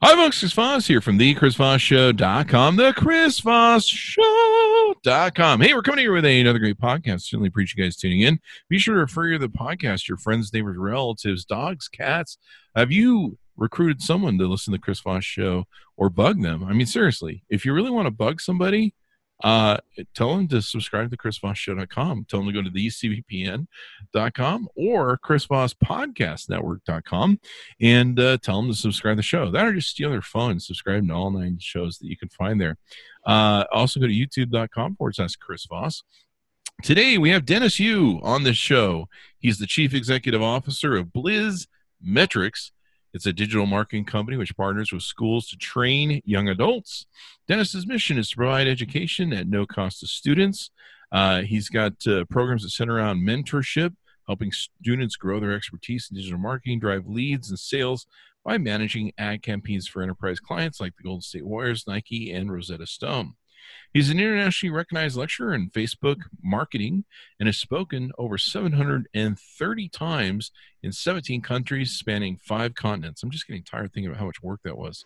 Hi folks, Chris Voss here from thechrisvossshow.com, thechrisvossshow.com. Hey, we're coming here with another great podcast. Certainly appreciate you guys tuning in. Be sure to refer the podcast to your friends, neighbors, relatives, dogs, cats. Have you recruited someone to listen to the Chris Voss Show or bug them? I mean, seriously, if you really want to bug somebody, tell them to subscribe to thechrisvossshow.com. Tell them to go to thecvpn.com or chrisvosspodcastnetwork.com and tell them to subscribe to the show. That or just steal their phone. Subscribe to all 9 shows that you can find there. Also go to youtube.com/Chris Voss. Today we have Dennis Yu on this show. He's the Chief Executive Officer of BlitzMetrics. It's a digital marketing company which partners with schools to train young adults. Dennis's mission is to provide education at no cost to students. He's got programs that center around mentorship, helping students grow their expertise in digital marketing, drive leads and sales by managing ad campaigns for enterprise clients like the Golden State Warriors, Nike, and Rosetta Stone. He's an internationally recognized lecturer in Facebook marketing and has spoken over 730 times in 17 countries spanning 5 continents. I'm just getting tired thinking about how much work that was.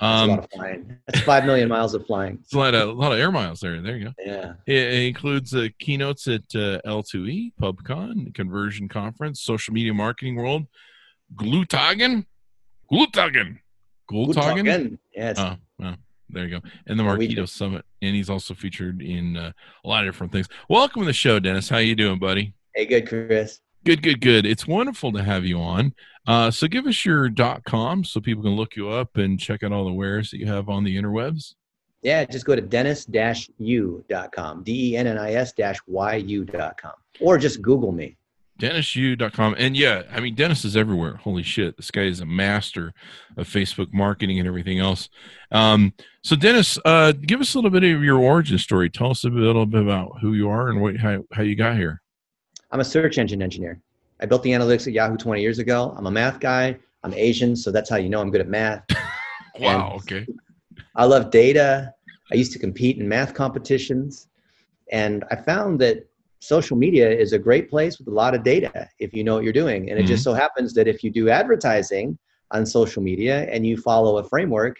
That's a lot of flying. That's 5 million miles of flying. It's a lot of air miles there. There you go. Yeah. It includes keynotes at L2E, PubCon, Conversion Conference, Social Media Marketing World, Glutagen. Yes. There you go. And the Marquito Summit. And he's also featured in a lot of different things. Welcome to the show, Dennis. How you doing, buddy? Hey, good, Chris. Good. It's wonderful to have you on. So give us your .com so people can look you up and check out all the wares that you have on the interwebs. Yeah, just go to Dennis-Yu.com, DennisYu.com, or just Google me. DennisYu.com. And yeah, I mean, Dennis is everywhere. Holy shit. This guy is a master of Facebook marketing and everything else. So Dennis, give us a little bit of your origin story. Tell us a little bit about who you are and how you got here. I'm a search engine engineer. I built the analytics at Yahoo 20 years ago. I'm a math guy. I'm Asian. So that's how you know I'm good at math. Wow. And okay. I love data. I used to compete in math competitions, and I found that social media is a great place with a lot of data if you know what you're doing. And it just so happens that if you do advertising on social media and you follow a framework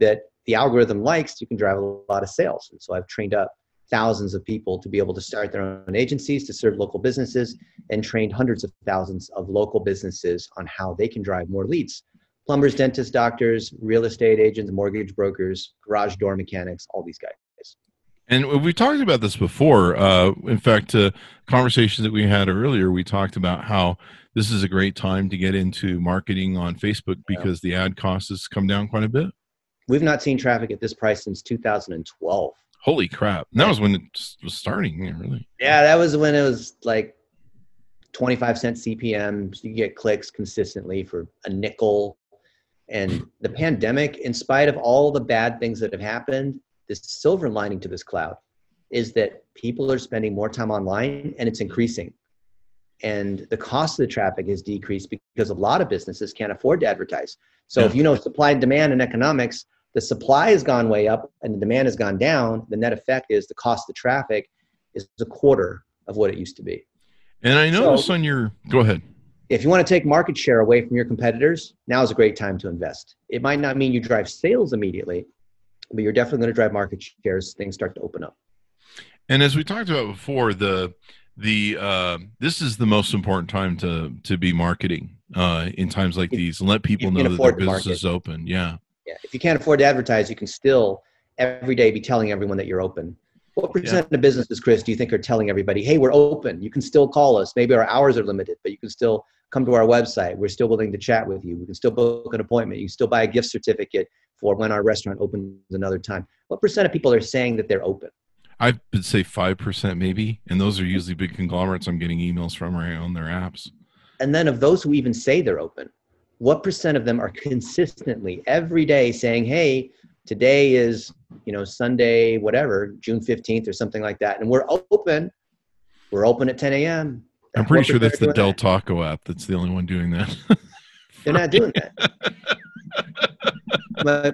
that the algorithm likes, you can drive a lot of sales. And so I've trained up thousands of people to be able to start their own agencies, to serve local businesses, and trained hundreds of thousands of local businesses on how they can drive more leads. Plumbers, dentists, doctors, real estate agents, mortgage brokers, garage door mechanics, all these guys. And we talked about this before. In fact, conversations that we had earlier, we talked about how this is a great time to get into marketing on Facebook because the ad cost has come down quite a bit. We've not seen traffic at this price since 2012. Holy crap. And that was when it was starting, really. Yeah, that was when it was like 25-cent CPMs. You get clicks consistently for a nickel. And the pandemic, in spite of all the bad things that have happened, the silver lining to this cloud is that people are spending more time online, and it's increasing. And the cost of the traffic has decreased because a lot of businesses can't afford to advertise. So if you know supply and demand in economics, the supply has gone way up and the demand has gone down. The net effect is the cost of the traffic is a quarter of what it used to be. And I noticed go ahead. If you want to take market share away from your competitors, now is a great time to invest. It might not mean you drive sales immediately, but you're definitely going to drive market shares. Things start to open up. And as we talked about before, this is the most important time to be marketing in times like these, and let people know that their business is open. Yeah. If you can't afford to advertise, you can still every day be telling everyone that you're open. What percent of businesses, Chris, do you think are telling everybody, hey, we're open? You can still call us. Maybe our hours are limited, but you can still come to our website. We're still willing to chat with you. We can still book an appointment. You can still buy a gift certificate for when our restaurant opens another time. What percent of people are saying that they're open? I would say 5% maybe. And those are usually big conglomerates I'm getting emails from right on their apps. And then of those who even say they're open, what percent of them are consistently every day saying, hey, today is, Sunday, whatever, June 15th or something like that. And we're open. We're open at 10 a.m. I'm pretty sure that's the Del Taco app. That's the only one doing that. They're not doing that.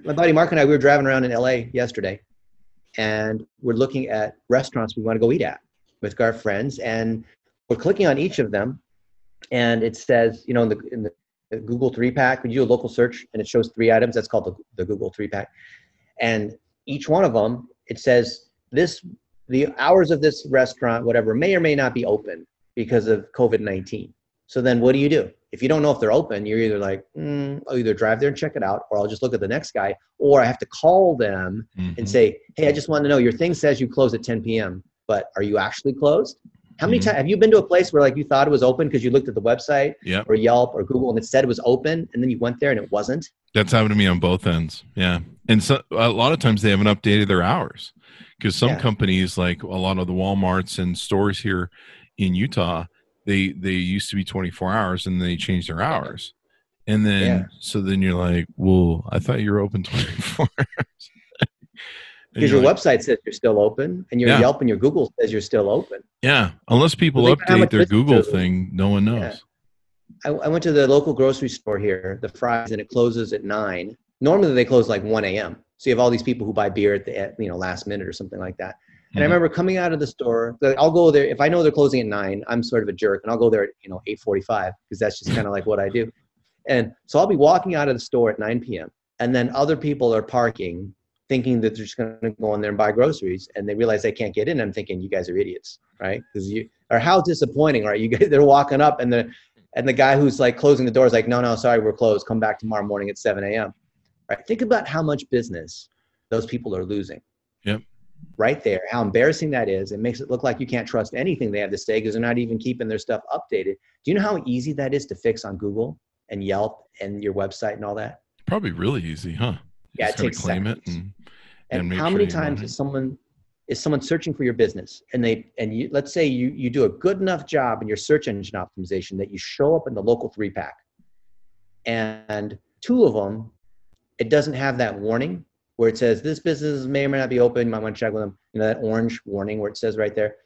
My buddy Mark and I, we were driving around in LA yesterday, and we're looking at restaurants we want to go eat at with our friends, and we're clicking on each of them, and it says, in the a Google 3-pack. When you do a local search and it shows 3 items, that's called the Google 3-pack. And each one of them, it says this, the hours of this restaurant, whatever, may or may not be open because of COVID-19. So then what do? If you don't know if they're open, you're either like, I'll either drive there and check it out, or I'll just look at the next guy, or I have to call them and say, hey, I just want to know, your thing says you close at 10 p.m., but are you actually closed? How many times have you been to a place where like you thought it was open because you looked at the website or Yelp or Google and it said it was open, and then you went there and it wasn't? That's happened to me on both ends. Yeah. And so a lot of times they haven't updated their hours because some companies, like a lot of the Walmarts and stores here in Utah, they used to be 24 hours and they changed their hours. And then, so then you're like, well, I thought you were open 24 hours. Because your website says you're still open, and your Yelp and your Google says you're still open. Yeah, unless people update their Google thing, no one knows. Yeah. I went to the local grocery store here, the Fry's, and it closes at 9. Normally they close like 1 a.m. So you have all these people who buy beer at the last minute or something like that. And I remember coming out of the store, I'll go there. If I know they're closing at 9, I'm sort of a jerk, and I'll go there at 8:45 because that's just kind of like what I do. And so I'll be walking out of the store at 9 p.m. and then other people are parking, thinking that they're just going to go in there and buy groceries, and they realize they can't get in. I'm thinking, you guys are idiots, right? Because how disappointing, right? You guys, they're walking up, and the guy who's like closing the door is like, no, sorry, we're closed. Come back tomorrow morning at 7 a.m. Right? Think about how much business those people are losing. Yep. Right there, how embarrassing that is. It makes it look like you can't trust anything they have to say because they're not even keeping their stuff updated. Do you know how easy that is to fix on Google and Yelp and your website and all that? Probably really easy, huh? Yeah, it takes seconds. And how many times is someone searching for your business, and let's say you do a good enough job in your search engine optimization that you show up in the local 3-pack, and 2 of them, it doesn't have that warning where it says this business may or may not be open. You might want to check with them. That orange warning where it says right there.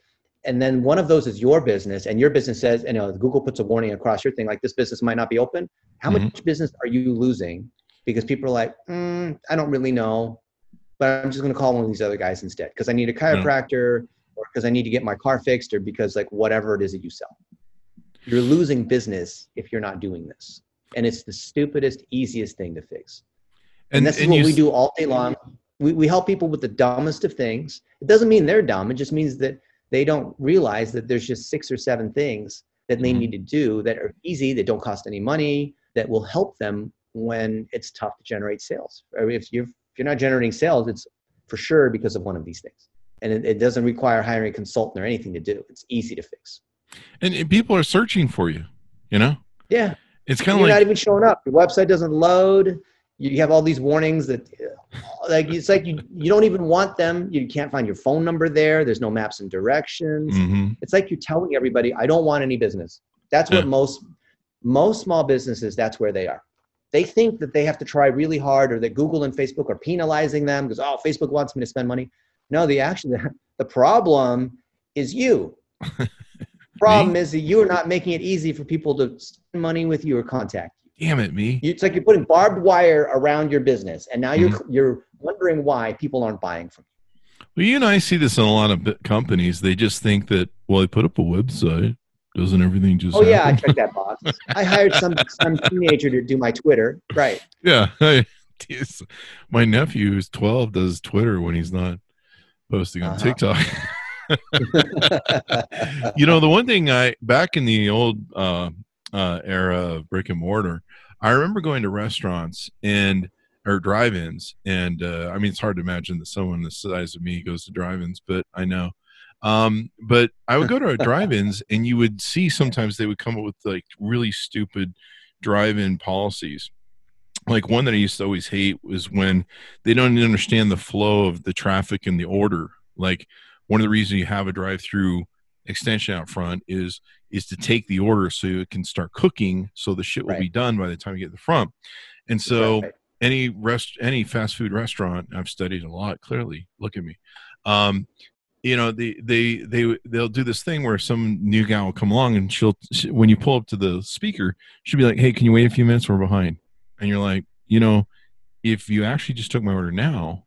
And then one of those is your business, and your business says, Google puts a warning across your thing like this business might not be open. How much business are you losing? Because people are like, I don't really know, but I'm just going to call one of these other guys instead because I need a chiropractor or because I need to get my car fixed or because like whatever it is that you sell. You're losing business if you're not doing this. And it's the stupidest, easiest thing to fix. And that's what we do all day long. We help people with the dumbest of things. It doesn't mean they're dumb. It just means that they don't realize that there's just 6 or 7 things that they need to do that are easy, that don't cost any money, that will help them when it's tough to generate sales. If you're not generating sales, it's for sure because of one of these things. And it doesn't require hiring a consultant or anything to do. It's easy to fix. And people are searching for you, Yeah. It's kind of like you're not even showing up. Your website doesn't load. You have all these warnings that it's like you don't even want them. You can't find your phone number there. There's no maps and directions. It's like you're telling everybody, I don't want any business. That's what most small businesses, that's where they are. They think that they have to try really hard, or that Google and Facebook are penalizing them because, oh, Facebook wants me to spend money. No, the problem is you. Problem is that you are not making it easy for people to spend money with you or contact you. Damn it, me. It's like you're putting barbed wire around your business, and now you're wondering why people aren't buying from you. Well, I see this in a lot of companies. They just think that, well, I put up a website. Doesn't everything just happen? Yeah, I checked that box. I hired some teenager to do my Twitter. Right. Yeah. My nephew who's 12 does Twitter when he's not posting on TikTok. The one thing back in the old era of brick and mortar, I remember going to restaurants or drive-ins. And I mean, it's hard to imagine that someone the size of me goes to drive-ins, but I know. But I would go to drive-ins, and you would see sometimes they would come up with like really stupid drive-in policies. Like one that I used to always hate was when they don't understand the flow of the traffic and the order. Like one of the reasons you have a drive-through extension out front is to take the order so it can start cooking. So the shit will be done by the time you get to the front. And so any fast food restaurant, I've studied a lot, clearly, look at me. They'll do this thing where some new gal will come along, and when you pull up to the speaker, she'll be like, hey, can you wait a few minutes? We're behind. And you're like, if you actually just took my order now,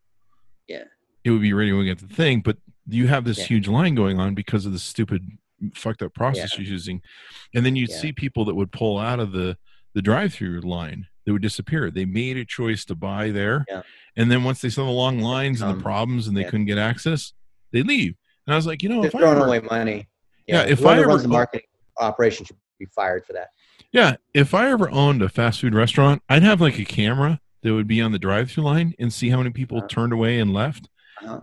it would be ready when we get the thing. But you have this huge line going on because of the stupid fucked up process you're using. And then you'd see people that would pull out of the the drive-through line that would disappear. They made a choice to buy there. Yeah. And then once they saw the long lines and the problems and they couldn't get access, they leave. And I was like, you know, They're throwing away money. Yeah. If I ever, the marketing operation should be fired for that. Yeah. If I ever owned a fast food restaurant, I'd have like a camera that would be on the drive-through line and see how many people turned away and left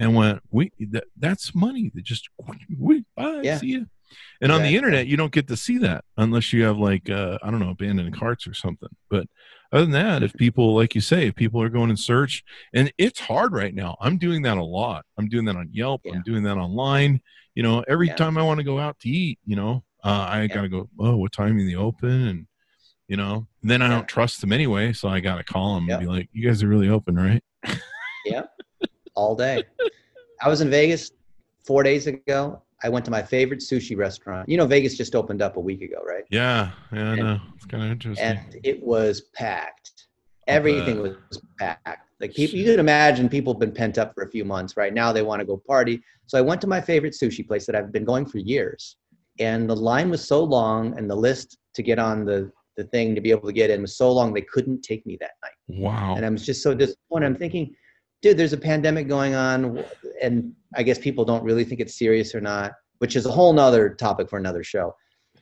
and went, that's money. They just, bye, see you. And on the internet, you don't get to see that unless you have like, I don't know, abandoned carts or something. But other than that, if people, like you say, if people are going in search, and it's hard right now. I'm doing that a lot. I'm doing that on Yelp. I'm doing that online. You know, every time I want to go out to eat, you know, I got to go, oh, what time are they open? And, you know, and then I don't trust them anyway. So I got to call them and be like, you guys are really open, right? All day. I was in Vegas 4 days ago. I went to my favorite sushi restaurant. You know, Vegas just opened up a week ago, right? Yeah. Yeah, I know. It's kind of interesting. And it was packed. Everything was packed. Like people, you could imagine people have been pent up for a few months, right? Now they want to go party. So I went to my favorite sushi place that I've been going for years. And the line was so long and the list to get on the thing to be able to get in was so long, they couldn't take me that night. Wow. And I'm just so disappointed. I'm thinking, dude, there's a pandemic going on, and I guess people don't really think it's serious or not, which is a whole nother topic for another show.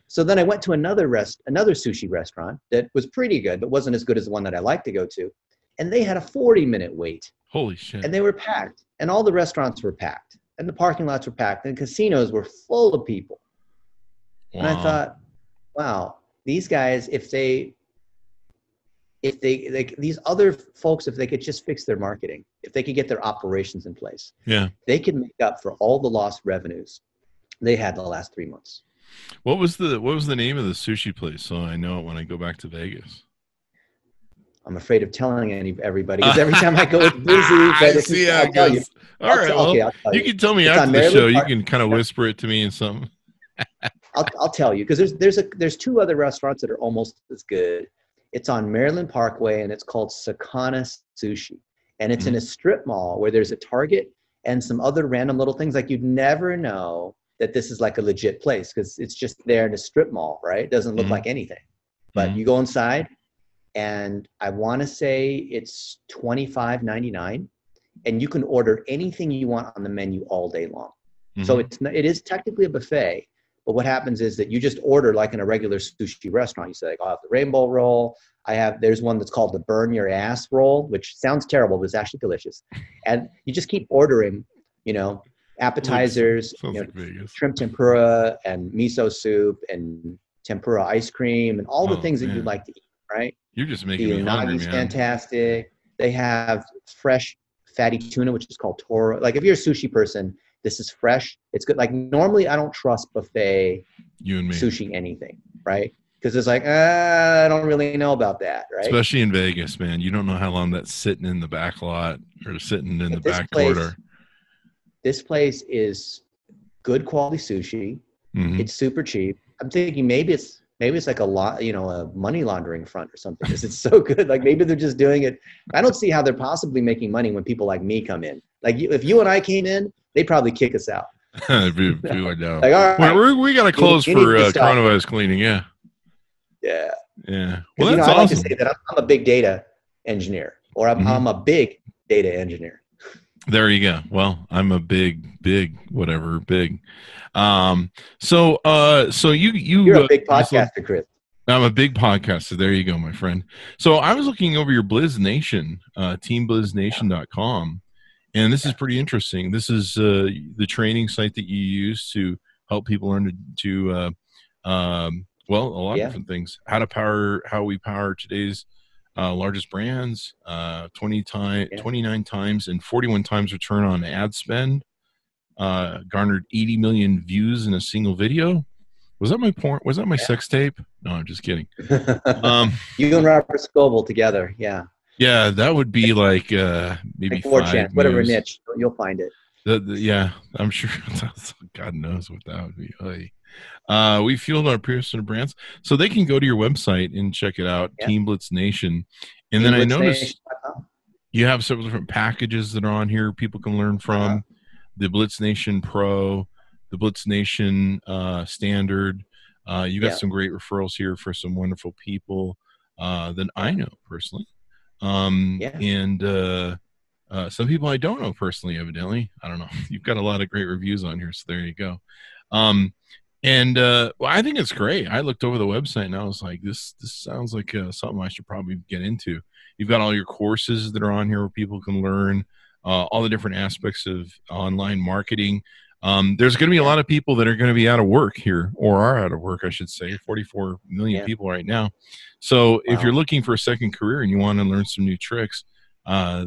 So then I went to another sushi restaurant that was pretty good, but wasn't as good as the one that I like to go to. And they had a 40-minute wait. Holy shit. And they were packed, and all the restaurants were packed, and the parking lots were packed, and casinos were full of people. Wow. And I thought, wow, these guys, if they like these other folks, if they could just fix their marketing, if they could get their operations in place, they could make up for all the lost revenues they had the last 3 months. What was the name of the sushi place? So I know it when I go back to Vegas. I'm afraid of telling everybody because every time I go, it's busy. I see how it goes. All right. Well, okay, you can tell me after the show. You can kind of whisper it to me and something. I'll tell you because there's two other restaurants that are almost as good. It's on Maryland Parkway, and it's called Sakana Sushi. And it's in a strip mall where there's a Target and some other random little things. Like you'd never know that this is like a legit place because it's just there in a strip mall, right? It doesn't look like anything. But you go inside, and I want to say it's $25.99, and you can order anything you want on the menu all day long. So it is technically a buffet. But what happens is that you just order like in a regular sushi restaurant. You say, like, I'll have the rainbow roll. There's one that's called the burn your ass roll, which sounds terrible, but it's actually delicious. And you just keep ordering, you know, appetizers, shrimp tempura and miso soup and tempura ice cream and all the things that you'd like to eat, right? You're just making me hungry, man. Fantastic. They have fresh fatty tuna, which is called toro. Like if you're a sushi person, this is fresh. It's good. Like normally I don't trust buffet, you and me, sushi, anything, right? Because it's like, I don't really know about that, right? Especially in Vegas, man. You don't know how long that's sitting in the back lot or sitting in the back corner. This place is good quality sushi. It's super cheap. I'm thinking maybe it's like a lot, you know, a money laundering front or something because it's so good. Like maybe they're just doing it. I don't see how they're possibly making money when people like me come in. Like if you and I came in, they'd probably kick us out. Like, all right, we got to close for coronavirus cleaning. Yeah. Well, that's awesome. I like to say that I'm a big data engineer, or I'm a big data engineer. There you go. Well, I'm a big. So you're a big podcaster, Chris. I'm a big podcaster. There you go, my friend. So I was looking over your Blizz Nation, TeamBlizzNation.com. And this is pretty interesting. This is the training site that you use to help people learn to a lot of different things. How we power today's largest brands, 29 times and 41 times return on ad spend, garnered 80 million views in a single video. Was that my porn? Was that my sex tape? No, I'm just kidding. You and Robert Scoble together, yeah, that would be like maybe 4chan, whatever niche, you'll find it. I'm sure. God knows what that would be. We fueled our personal brands, so they can go to your website and check it out, Team Blitz Nation. And then I noticed you have several different packages that are on here. People can learn from the Blitz Nation Pro, the Blitz Nation Standard. You got some great referrals here for some wonderful people. than I know personally. Some people I don't know personally, evidently. I don't know. You've got a lot of great reviews on here, so there you go. Well, I think it's great. I looked over the website and I was like, this sounds like something I should probably get into. You've got all your courses that are on here where people can learn all the different aspects of online marketing. There's going to be a lot of people that are going to be out of work here, or are out of work, I should say, 44 million people right now. So if you're looking for a second career and you want to learn some new tricks,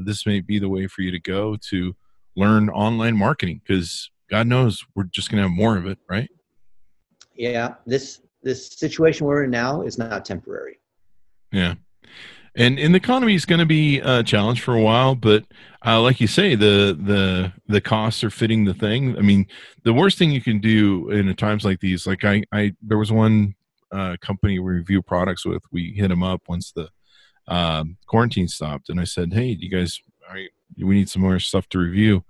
this may be the way for you to go to learn online marketing, because God knows we're just going to have more of it, right? Yeah. This situation we're in now is not temporary. Yeah. And the economy is going to be a challenge for a while, but like you say, the costs are fitting the thing. I mean, the worst thing you can do in times like these, like there was one company we review products with. We hit them up once the quarantine stopped, and I said, "Hey, you guys, we need some more stuff to review,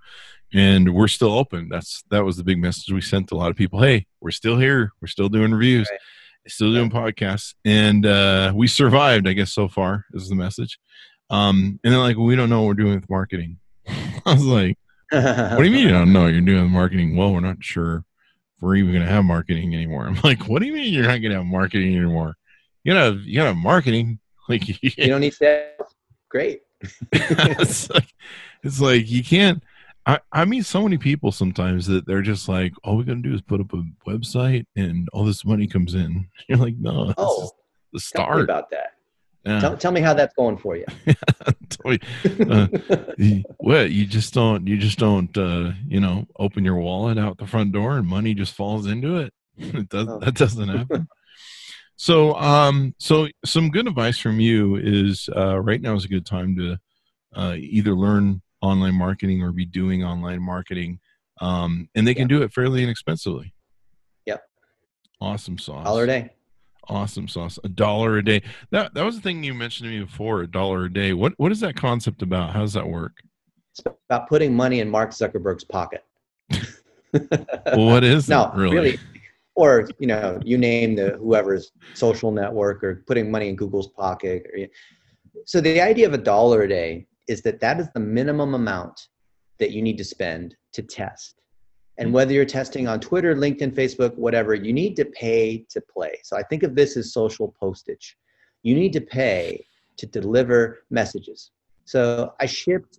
and we're still open." That was the big message we sent to a lot of people. Hey, we're still here. We're still doing reviews. Right. Still doing podcasts, and we survived, I guess, so far is the message. And they're like, well, we don't know what we're doing with marketing. I was like, what do you mean you don't know what you're doing with marketing? Well, we're not sure if we're even going to have marketing anymore. I'm like, what do you mean you're not going to have marketing anymore? You gotta have marketing. Like, you don't need sales. Great. it's like you can't. I meet so many people sometimes that they're just like, all we're going to do is put up a website and all this money comes in. You're like, no, this is the start. Tell me about that. Yeah. Tell me how that's going for you. You just don't open your wallet out the front door and money just falls into it. That doesn't happen. So some good advice from you is right now is a good time to either learn online marketing or be doing online marketing, and they can do it fairly inexpensively. Yep. Awesome sauce. $1 a day. Awesome sauce. $1 a day. That was the thing you mentioned to me before. $1 a day. What is that concept about? How does that work? It's about putting money in Mark Zuckerberg's pocket. Well, what is that? No, really? Or you name whoever's social network, or putting money in Google's pocket. So the idea of $1 a day. Is that is the minimum amount that you need to spend to test. And whether you're testing on Twitter, LinkedIn, Facebook, whatever, you need to pay to play. So I think of this as social postage. You need to pay to deliver messages. So I shipped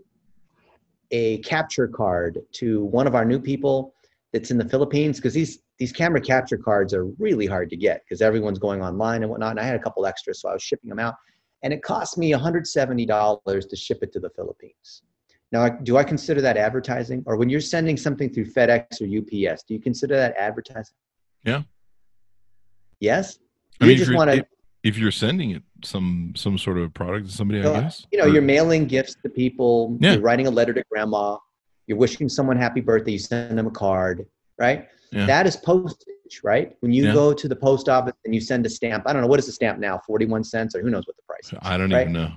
a capture card to one of our new people that's in the Philippines, because these camera capture cards are really hard to get because everyone's going online and whatnot. And I had a couple extras, so I was shipping them out. And it cost me $170 to ship it to the Philippines. Now, do I consider that advertising? Or when you're sending something through FedEx or UPS, do you consider that advertising? Yeah. Yes? If you're sending it some sort of product to somebody, I guess? You're mailing gifts to people. Yeah. You're writing a letter to grandma. You're wishing someone happy birthday. You send them a card, right? Yeah. That is postage, right? When you go to the post office and you send a stamp, I don't know, what is a stamp now? 41 cents, or who knows what the price is. I don't even know.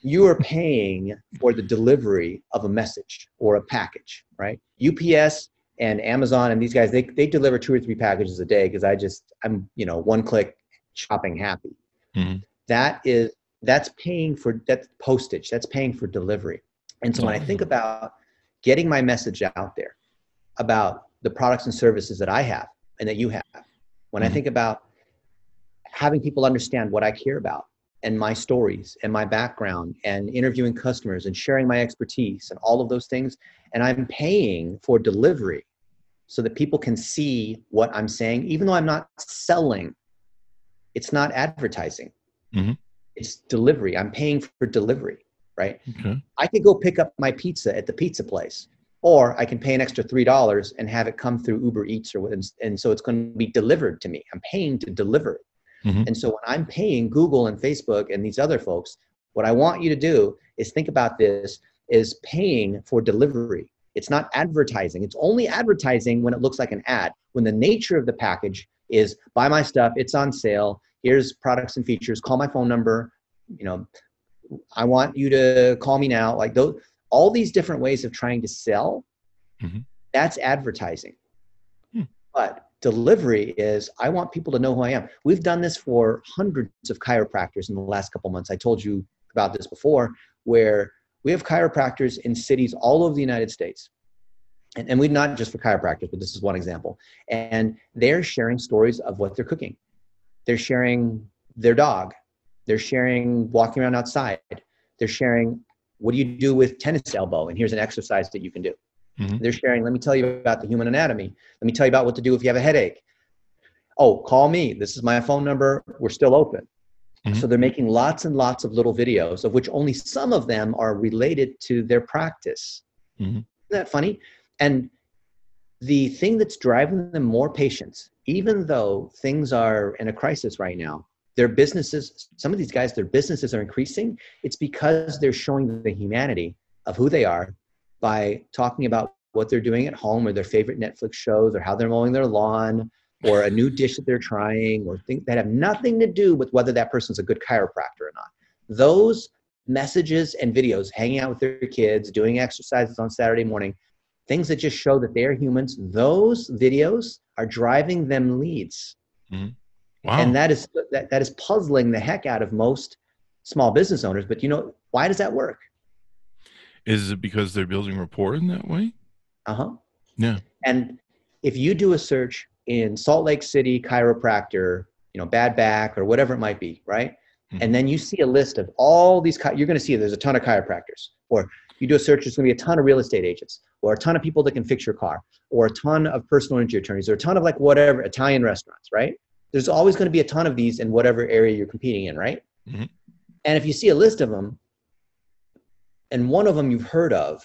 You are paying for the delivery of a message or a package, right? UPS and Amazon and these guys, they deliver 2 or 3 packages a day because I'm one click shopping happy. Mm-hmm. That's paying for, that's postage, that's paying for delivery. And so when I think about getting my message out there about the products and services that I have and that you have. When I think about having people understand what I care about and my stories and my background and interviewing customers and sharing my expertise and all of those things, and I'm paying for delivery so that people can see what I'm saying, even though I'm not selling, it's not advertising. Mm-hmm. It's delivery. I'm paying for delivery, right? Okay. I could go pick up my pizza at the pizza place, or I can pay an extra $3 and have it come through Uber Eats, and so it's going to be delivered to me. I'm paying to deliver it. Mm-hmm. And so when I'm paying Google and Facebook and these other folks, what I want you to do is think about this is paying for delivery. It's not advertising. It's only advertising when it looks like an ad, when the nature of the package is buy my stuff, it's on sale, here's products and features, call my phone number, I want you to call me now, like those. All these different ways of trying to sell, that's advertising. Hmm. But delivery is I want people to know who I am. We've done this for hundreds of chiropractors in the last couple months. I told you about this before, where we have chiropractors in cities all over the United States. And we're not just for chiropractors, but this is one example. And they're sharing stories of what they're cooking. They're sharing their dog. They're sharing walking around outside. They're sharing, what do you do with tennis elbow? And here's an exercise that you can do. Mm-hmm. They're sharing, let me tell you about the human anatomy. Let me tell you about what to do if you have a headache. Oh, call me. This is my phone number. We're still open. Mm-hmm. So they're making lots and lots of little videos, of which only some of them are related to their practice. Mm-hmm. Isn't that funny? And the thing that's driving them more patience, even though things are in a crisis right now, their businesses, some of these guys, their businesses are increasing. It's because they're showing the humanity of who they are by talking about what they're doing at home, or their favorite Netflix shows, or how they're mowing their lawn, or a new dish that they're trying, or things that have nothing to do with whether that person's a good chiropractor or not. Those messages and videos, hanging out with their kids, doing exercises on Saturday morning, things that just show that they're humans, those videos are driving them leads. Mm-hmm. Wow. And that is puzzling the heck out of most small business owners. But you know, why does that work? Is it because they're building rapport in that way? Uh-huh. Yeah. And if you do a search in Salt Lake City chiropractor, you know, bad back or whatever it might be, right? Mm-hmm. And then you see a list of all these, you're going to see there's a ton of chiropractors. Or you do a search, there's going to be a ton of real estate agents, or a ton of people that can fix your car, or a ton of personal injury attorneys, or a ton of like whatever, Italian restaurants, right? There's always going to be a ton of these in whatever area you're competing in, right? Mm-hmm. And if you see a list of them, and one of them you've heard of,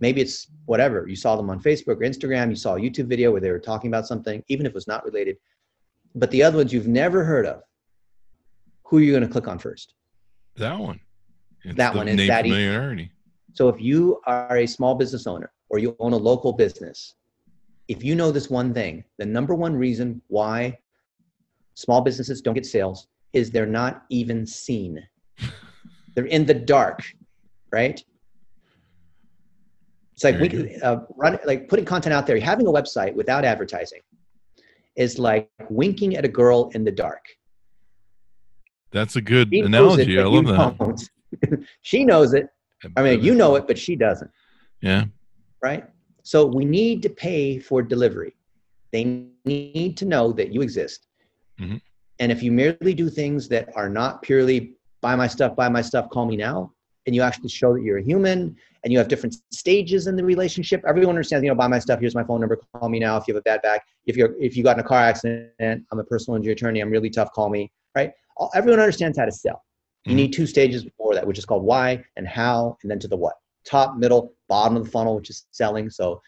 maybe it's whatever, you saw them on Facebook or Instagram, you saw a YouTube video where they were talking about something, even if it was not related, but the other ones you've never heard of, who are you going to click on first? That one. That one is that easy. So if you are a small business owner, or you own a local business, if you know this one thing, the number one reason why small businesses don't get sales is they're not even seen. They're in the dark, right? It's like putting content out there, having a website without advertising is like winking at a girl in the dark. That's a good analogy. I love that. She knows it. I mean, you know it, but she doesn't. Yeah. Right? So we need to pay for delivery. They need to know that you exist. Mm-hmm. And if you merely do things that are not purely buy my stuff, call me now, and you actually show that you're a human and you have different stages in the relationship. Everyone understands, you know, buy my stuff. Here's my phone number. Call me now. If you have a bad back, if you got in a car accident, I'm a personal injury attorney. I'm really tough. Call me. Right? Everyone understands how to sell. You need two stages before that, which is called why and how, and then to the what. Top, middle, bottom of the funnel, which is selling. So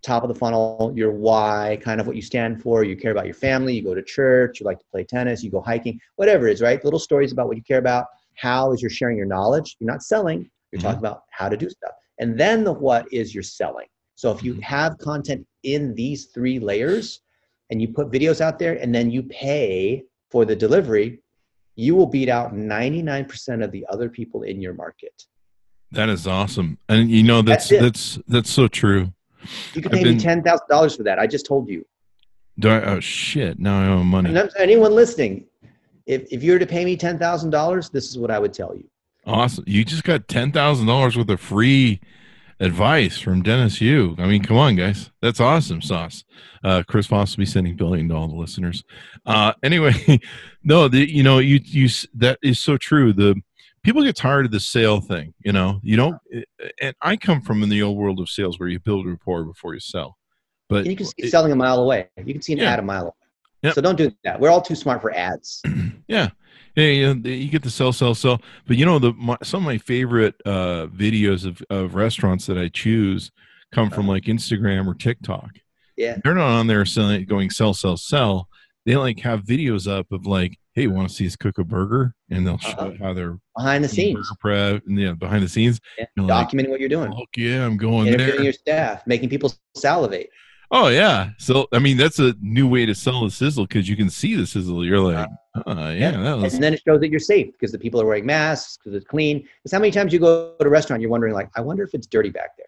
top of the funnel, your why, kind of what you stand for. You care about your family. You go to church. You like to play tennis. You go hiking. Whatever it is, right? Little stories about what you care about. How is you're sharing your knowledge. You're not selling. You're talking about how to do stuff. And then the what is you're selling. So if you have content in these three layers and you put videos out there and then you pay for the delivery, you will beat out 99% of the other people in your market. That is awesome. And you know, that's so true. You can pay me $10,000 for that. I just told you. Oh shit. Now I owe money. And anyone listening, if you were to pay me $10,000, this is what I would tell you. Awesome. You just got $10,000 worth of free advice from Dennis Yu. I mean, come on guys. That's awesome sauce. Chris Voss will be sending billion to all the listeners. Anyway, no, you know, that is so true. The people get tired of the sale thing, you know, you don't, and I come from in the old world of sales where you build rapport before you sell, but and you can see selling a mile away. You can see an ad a mile away. Yep. So don't do that. We're all too smart for ads. Yeah. You get to sell. But you know, some of my favorite videos of restaurants that I choose come from like Instagram or TikTok. Yeah. They're not on there going sell. They like have videos up of like, hey, want to see us cook a burger? And they'll show how they're behind the scenes. Prep and behind the scenes. Yeah. Documenting what you're doing. Oh, yeah, I'm going there. Interviewing your staff, making people salivate. Oh yeah. So, I mean, that's a new way to sell the sizzle, because you can see the sizzle. You're like, that was... And then it shows that you're safe because the people are wearing masks, because it's clean. It's how many times you go to a restaurant, you're wondering like, I wonder if it's dirty back there.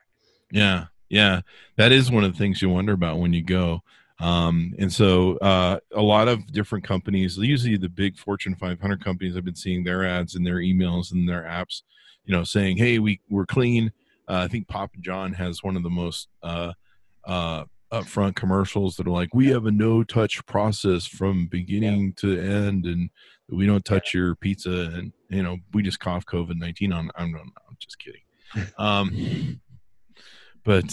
Yeah. Yeah. That is one of the things you wonder about when you go. And so a lot of different companies, usually the big Fortune 500 companies, I've been seeing their ads and their emails and their apps, you know, saying, hey, we're clean. I think Papa John has one of the most upfront commercials that are like, we have a no-touch process from beginning to end, and we don't touch your pizza, and, you know, we just cough COVID-19 on. I'm just kidding. But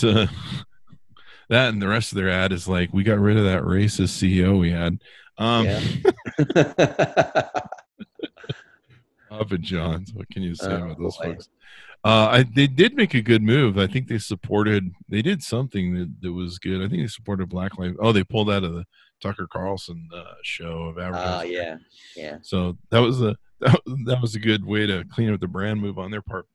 that and the rest of their ad is like, we got rid of that racist CEO we had. Papa John's, what can you say about those folks? They did make a good move. I think they did something that was good. I think they supported Black Lives. Oh, they pulled out of the Tucker Carlson show of advertising. Oh, yeah. So that was a good way to clean up the brand move on their part.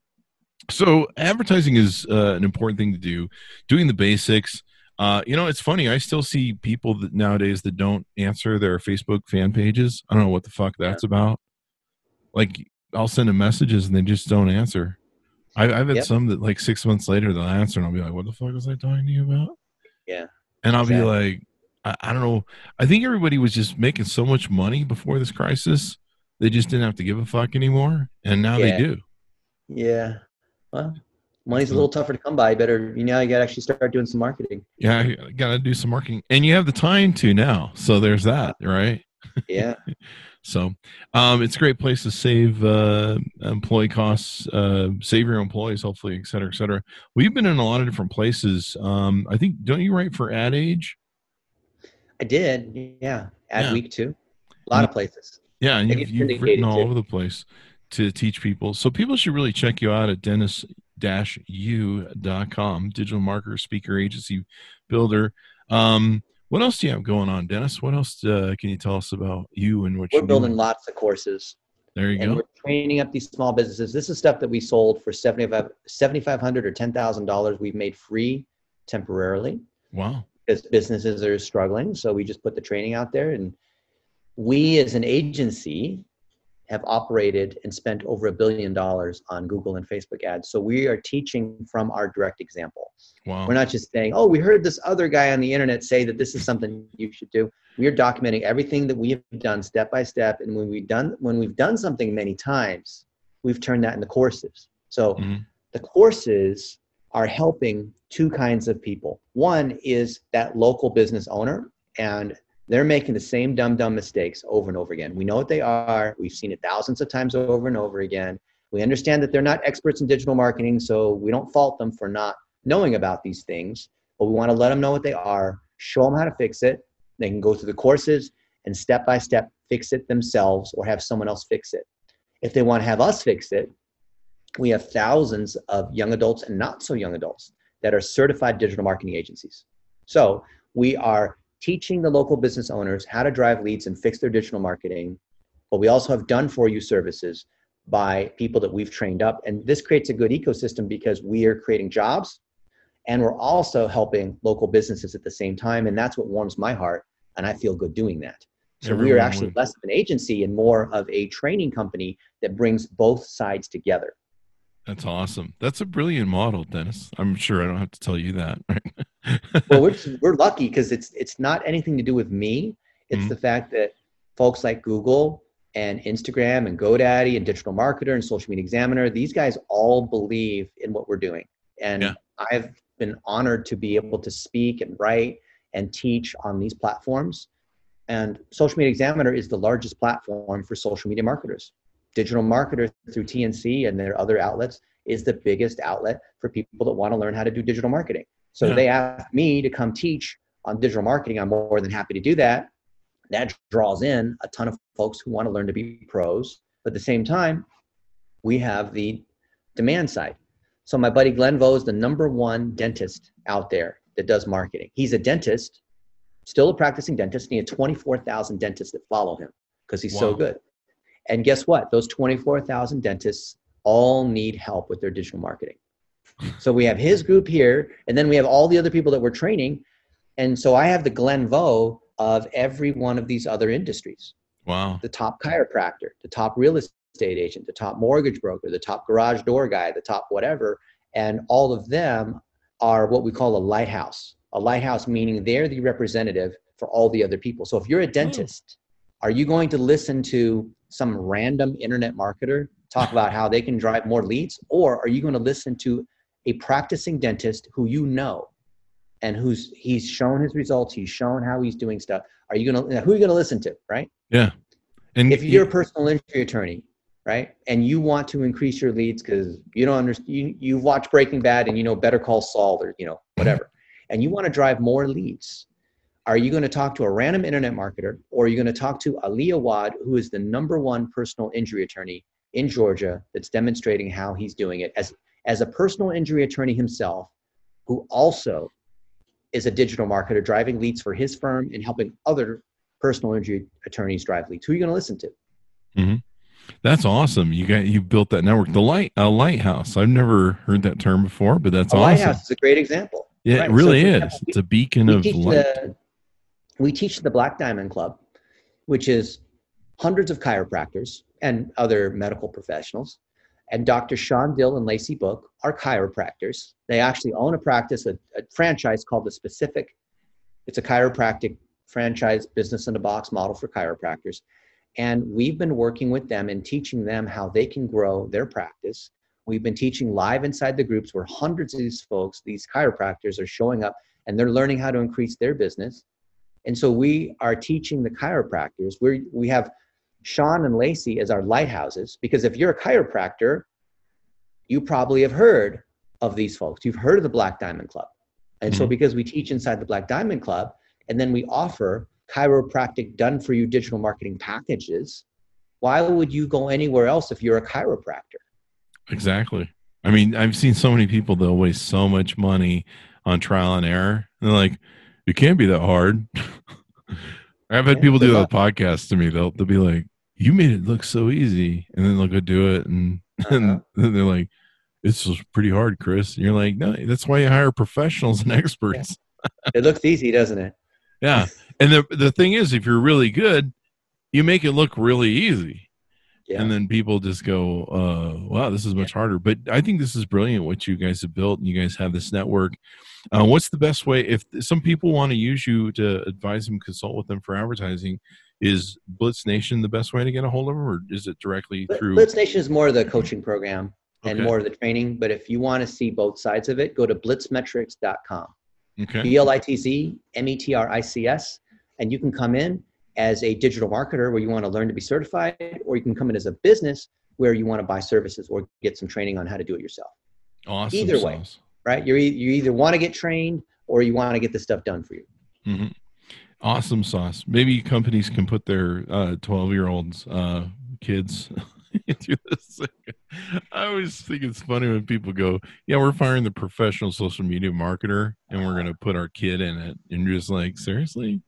So advertising is an important thing to do. Doing the basics. You know, it's funny. I still see people that nowadays that don't answer their Facebook fan pages. I don't know what the fuck that's about. Like, I'll send them messages and they just don't answer. I've had some that like 6 months later they'll answer and I'll be like, what the fuck was I talking to you about? Yeah. And I'll be like, I don't know. I think everybody was just making so much money before this crisis. They just didn't have to give a fuck anymore. And now they do. Yeah. Well, money's a little tougher to come by. Now you got to actually start doing some marketing. Yeah. I got to do some marketing, and you have the time to now. So there's that, right? Yeah. So it's a great place to save employee costs, save your employees, hopefully, et cetera, et cetera. We've been in a lot of different places. I think, don't you write for Ad Age? I did, yeah. Ad Week, too. A lot of places. Yeah, and you've written all over the place to teach people. So people should really check you out at Dennis-Yu.com, digital marketer, speaker, agency builder. What else do you have going on, Dennis? What else can you tell us about you and what you're building? Lots of courses. There you go. We're training up these small businesses. This is stuff that we sold for $7,500 or $10,000. We've made free temporarily. Wow. Because businesses are struggling. So we just put the training out there. And we as an agency have operated and spent over $1 billion on Google and Facebook ads. So we are teaching from our direct example. Wow. We're not just saying, oh, we heard this other guy on the internet say that this is something you should do. We are documenting everything that we have done step by step. And when we've done something many times, we've turned that into courses. So the courses are helping two kinds of people. One is that local business owner, and they're making the same dumb mistakes over and over again. We know what they are. We've seen it thousands of times over and over again. We understand that they're not experts in digital marketing, so we don't fault them for not knowing about these things, but we want to let them know what they are, show them how to fix it. They can go through the courses and step-by-step fix it themselves or have someone else fix it. If they want to have us fix it, we have thousands of young adults and not so young adults that are certified digital marketing agencies. So we are teaching the local business owners how to drive leads and fix their digital marketing. But we also have done for you services by people that we've trained up. And this creates a good ecosystem because we are creating jobs and we're also helping local businesses at the same time. And that's what warms my heart. And I feel good doing that. So we are actually less of an agency and more of a training company that brings both sides together. That's awesome. That's a brilliant model, Dennis. I'm sure I don't have to tell you that. Right? Well, we're lucky because it's not anything to do with me. It's the fact that folks like Google and Instagram and GoDaddy and Digital Marketer and Social Media Examiner, these guys all believe in what we're doing. And I've been honored to be able to speak and write and teach on these platforms. And Social Media Examiner is the largest platform for social media marketers. Digital Marketer through TNC and their other outlets is the biggest outlet for people that want to learn how to do digital marketing. So they asked me to come teach on digital marketing. I'm more than happy to do that. That draws in a ton of folks who want to learn to be pros. But at the same time, we have the demand side. So my buddy Glenn Vo is the #1 dentist out there that does marketing. He's a dentist, still a practicing dentist, and he had 24,000 dentists that follow him because he's so good. And guess what? Those 24,000 dentists all need help with their digital marketing. So we have his group here, and then we have all the other people that we're training. And so I have the Glenn Vo of every one of these other industries. Wow. The top chiropractor, the top real estate agent, the top mortgage broker, the top garage door guy, the top whatever. And all of them are what we call a lighthouse. A lighthouse meaning they're the representative for all the other people. So if you're a dentist, are you going to listen to some random internet marketer talk about how they can drive more leads? Or are you going to listen to a practicing dentist who you know and who's he's shown his results, he's shown how he's doing stuff? Are you going to, who are you going to listen to, right? Yeah. And if you're a personal injury attorney, right, and you want to increase your leads because you don't understand, you've watched Breaking Bad and you know Better Call Saul or you know whatever, and you want to drive more leads, are you going to talk to a random internet marketer, or are you going to talk to Ali Awad, who is the #1 personal injury attorney in Georgia that's demonstrating how he's doing it as a personal injury attorney himself, who also is a digital marketer driving leads for his firm and helping other personal injury attorneys drive leads? Who are you going to listen to? Mm-hmm. That's awesome. You built that network. A lighthouse. I've never heard that term before, but that's awesome. Lighthouse is a great example. Yeah, right. It really is. Example, it's a beacon of light. We teach the Black Diamond Club, which is hundreds of chiropractors and other medical professionals. And Dr. Sean Dill and Lacey Book are chiropractors. They actually own a practice, a franchise called The Specific. It's a chiropractic franchise business in a box model for chiropractors. And we've been working with them and teaching them how they can grow their practice. We've been teaching live inside the groups where hundreds of these folks, these chiropractors, are showing up and they're learning how to increase their business. And so we are teaching the chiropractors. We have Sean and Lacey as our lighthouses, because if you're a chiropractor, you probably have heard of these folks. You've heard of the Black Diamond Club. And so because we teach inside the Black Diamond Club, and then we offer chiropractic done-for-you digital marketing packages, why would you go anywhere else if you're a chiropractor? Exactly. I mean, I've seen so many people that waste so much money on trial and error. They're like, it can't be that hard. I've had people do that podcast to me. They'll be like, you made it look so easy. And then they'll go do it. And then they're like, it's pretty hard, Chris. And you're like, no, that's why you hire professionals and experts. Yeah. It looks easy, doesn't it? Yeah. And the thing is, if you're really good, you make it look really easy. Yeah. And then people just go, wow, this is much harder. But I think this is brilliant what you guys have built, and you guys have this network. What's the best way, if some people want to use you to advise them, consult with them for advertising, is Blitz Nation the best way to get a hold of them, or is it directly through? Blitz Nation is more of the coaching program and more of the training. But if you want to see both sides of it, go to BlitzMetrics.com. Okay. BlitzMetrics. And you can come in as a digital marketer where you want to learn to be certified, or you can come in as a business where you want to buy services or get some training on how to do it yourself. Awesome. Either way, right? You either want to get trained or you want to get this stuff done for you. Mm-hmm. Awesome sauce. Maybe companies can put their 12-year-olds kids through this. I always think it's funny when people go, yeah, we're firing the professional social media marketer and we're going to put our kid in it. And you're just like, seriously?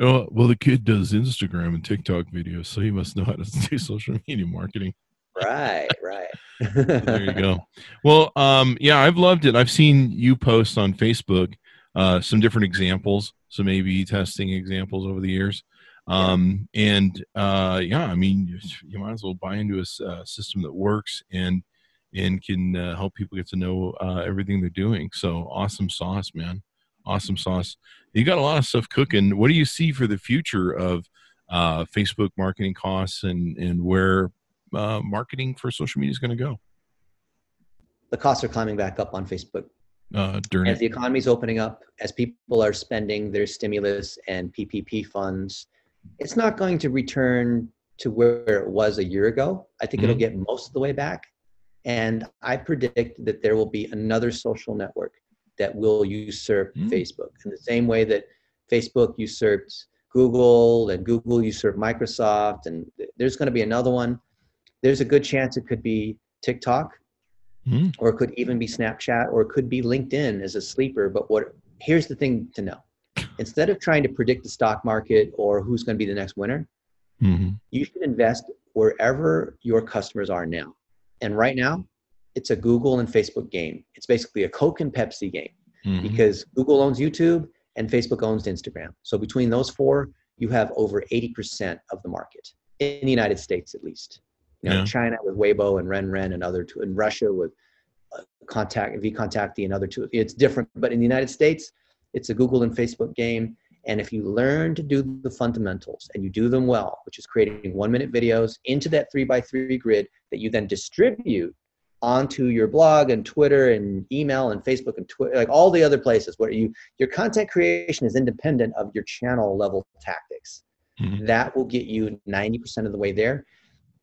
Oh, well, the kid does Instagram and TikTok videos, so he must know how to do social media marketing. Right, right. So there you go. Well, yeah, I've loved it. I've seen you post on Facebook some different examples, so maybe testing examples over the years. Yeah, I mean, you might as well buy into a system that works and can help people get to know everything they're doing. So awesome sauce, man. Awesome sauce. You got a lot of stuff cooking. What do you see for the future of Facebook marketing costs and where marketing for social media is going to go? The costs are climbing back up on Facebook. As the economy is opening up, as people are spending their stimulus and PPP funds, it's not going to return to where it was a year ago. I think it'll get most of the way back. And I predict that there will be another social network that will usurp Facebook. In the same way that Facebook usurped Google and Google usurped Microsoft, and there's going to be another one. There's a good chance it could be TikTok, or it could even be Snapchat, or it could be LinkedIn as a sleeper. But here's the thing to know. Instead of trying to predict the stock market or who's going to be the next winner, you should invest wherever your customers are now. And right now, it's a Google and Facebook game. It's basically a Coke and Pepsi game, because Google owns YouTube and Facebook owns Instagram. So between those four, you have over 80% of the market in the United States, at least. You know, China with Weibo and RenRen and Russia with contact, vContacti, and other two. It's different, but in the United States, it's a Google and Facebook game. And if you learn to do the fundamentals and you do them well, which is creating 1-minute videos into that 3x3 grid that you then distribute onto your blog and Twitter and email and Facebook and Twitter, like all the other places where you, your content creation is independent of your channel level tactics. Mm-hmm. That will get you 90% of the way there.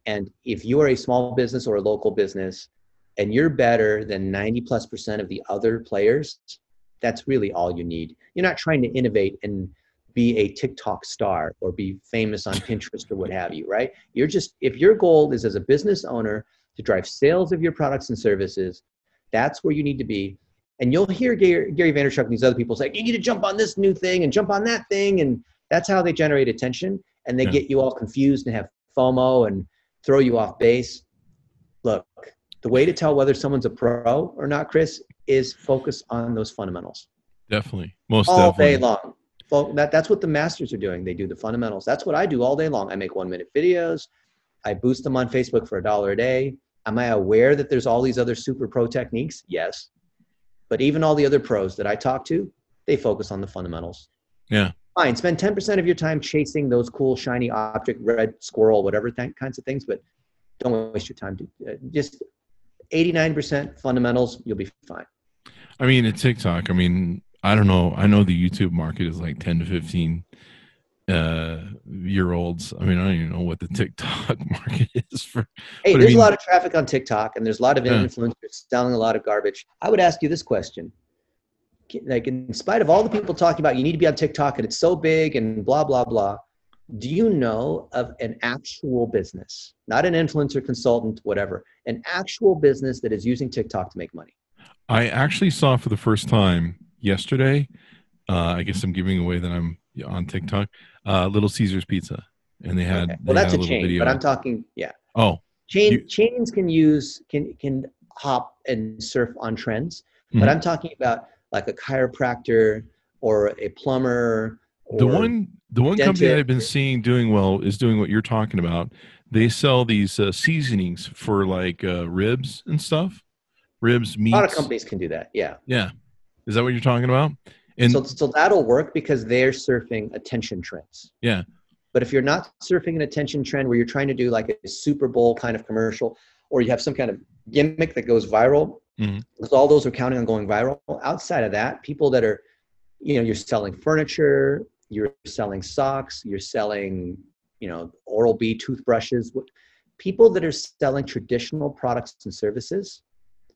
And if you are a small business or a local business and you're better than 90+% of the other players, that's really all you need. You're not trying to innovate and be a TikTok star or be famous on Pinterest or what have you, right? You're just, if your goal is as a business owner to drive sales of your products and services, that's where you need to be. And you'll hear Gary Vaynerchuk and these other people say, you need to jump on this new thing and jump on that thing. And that's how they generate attention. And they get you all confused and have FOMO and throw you off base. Look, the way to tell whether someone's a pro or not, Chris, is focus on those fundamentals. Definitely. Most all definitely. All day long. Well, that's what the masters are doing. They do the fundamentals. That's what I do all day long. I make 1-minute videos. I boost them on Facebook for $1 a day. Am I aware that there's all these other super pro techniques? Yes. But even all the other pros that I talk to, they focus on the fundamentals. Yeah. Fine. Spend 10% of your time chasing those cool, shiny object, red squirrel, whatever kinds of things, but don't waste your time. Just 89% fundamentals, you'll be fine. I mean, at TikTok, I mean, I don't know. I know the YouTube market is like 10 to 15 year olds. I mean, I don't even know what the TikTok market is for. Hey, there's a lot of traffic on TikTok and there's a lot of influencers selling a lot of garbage. I would ask you this question. Like, in spite of all the people talking about you need to be on TikTok and it's so big and blah, blah, blah, do you know of an actual business, not an influencer, consultant, whatever, an actual business that is using TikTok to make money? I actually saw for the first time yesterday, I guess I'm giving away that I'm on TikTok, Little Caesars Pizza. And they had, well, that's a chain, video. But I'm talking, yeah. Oh, chains can hop and surf on trends, but I'm talking about like a chiropractor or a plumber. The one company that I've been seeing doing well is doing what you're talking about. They sell these seasonings for like ribs and stuff. Ribs, meats. A lot of companies can do that. Yeah. Yeah. Is that what you're talking about? And so that'll work because they're surfing attention trends. Yeah. But if you're not surfing an attention trend where you're trying to do like a Super Bowl kind of commercial, or you have some kind of gimmick that goes viral, because all those are counting on going viral. Outside of that, people that are, you know, you're selling furniture, you're selling socks, you're selling, you know, Oral-B toothbrushes. People that are selling traditional products and services,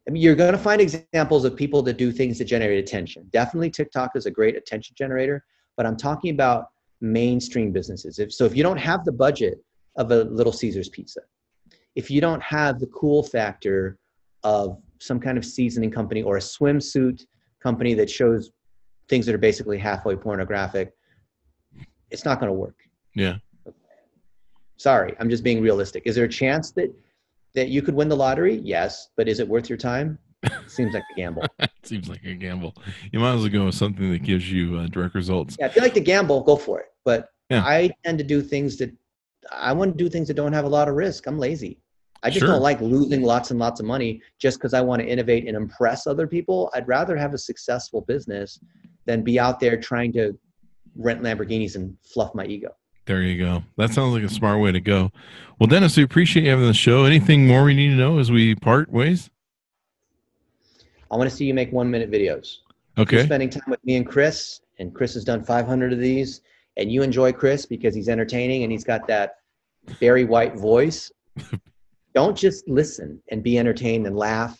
I mean, you're going to find examples of people that do things that generate attention. Definitely TikTok is a great attention generator, but I'm talking about mainstream businesses. If you don't have the budget of a Little Caesars Pizza, if you don't have the cool factor of some kind of seasoning company or a swimsuit company that shows things that are basically halfway pornographic, it's not going to work. Yeah. Sorry, I'm just being realistic. Is there a chance that you could win the lottery? Yes. But is it worth your time? Seems like a gamble. Seems like a gamble. You might as well go with something that gives you direct results. Yeah, if you like to gamble, go for it. But yeah. I tend to do things that I want to do things that don't have a lot of risk. I'm lazy. I just don't like losing lots and lots of money just because I want to innovate and impress other people. I'd rather have a successful business than be out there trying to rent Lamborghinis and fluff my ego. There you go. That sounds like a smart way to go. Well, Dennis, we appreciate you having the show. Anything more we need to know as we part ways? I want to see you make 1-minute videos. Okay. You're spending time with me and Chris has done 500 of these, and you enjoy Chris because he's entertaining and he's got that very white voice. Don't just listen and be entertained and laugh.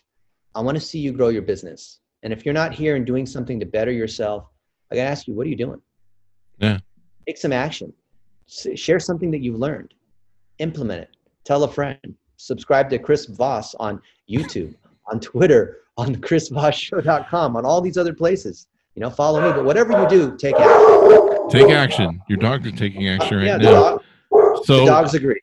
I want to see you grow your business. And if you're not here and doing something to better yourself, I gotta ask you, what are you doing? Yeah. Take some action. Share something that you've learned. Implement it. Tell a friend. Subscribe to Chris Voss on YouTube, on Twitter, on thechrisvossshow.com, on all these other places. You know, follow me. But whatever you do, take action. Take action. Your dogs are taking action right now. The dogs agree.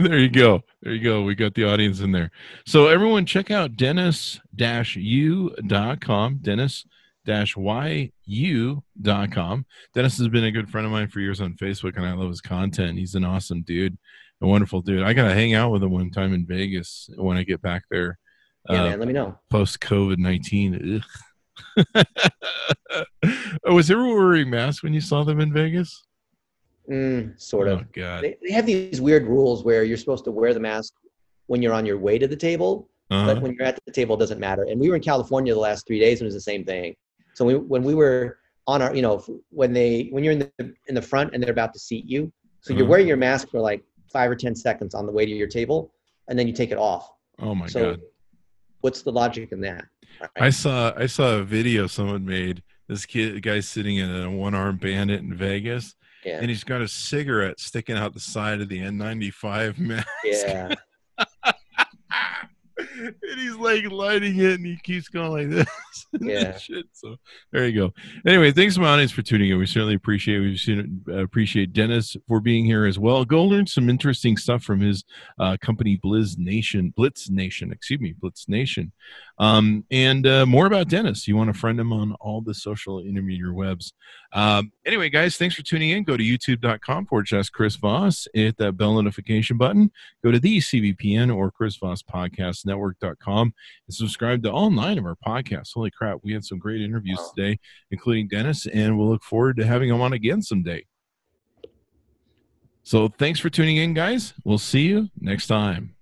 There you go. There you go. We got the audience in there. So everyone check out Dennis-Yu.com, Dennis-Yu.com. Dennis has been a good friend of mine for years on Facebook, and I love his content. He's an awesome dude, a wonderful dude. I got to hang out with him one time in Vegas when I get back there Yeah, man, let me know. Post COVID-19. Was everyone wearing masks when you saw them in Vegas? Sort of. Oh, God. They have these weird rules where you're supposed to wear the mask when you're on your way to the table, but when you're at the table, it doesn't matter. And we were in California the last 3 days, and it was the same thing. So when we were on our, you know, when you're in the front and they're about to seat you, so you're wearing your mask for like 5 or 10 seconds on the way to your table, and then you take it off. Oh my God. What's the logic in that? Right. I saw a video someone made. This guy's sitting in a one-armed bandit in Vegas, and he's got a cigarette sticking out the side of the N95 mask. Yeah. And he's like lighting it, and he keeps going like this. Shit. So there you go. Anyway, thanks to my audience for tuning in. We certainly appreciate it. We appreciate Dennis for being here as well. Go learn some interesting stuff from his company, Blitz Nation. And more about Dennis. You want to friend him on all the social intermediary webs. Anyway, guys, thanks for tuning in. Go to youtube.com/Chris Voss. Hit that bell notification button. Go to the CVPN or Chris Voss Podcast Network.com and subscribe to all 9 of our podcasts. Holy crap, we had some great interviews today, including Dennis, and we'll look forward to having him on again someday. So thanks for tuning in, guys. We'll see you next time.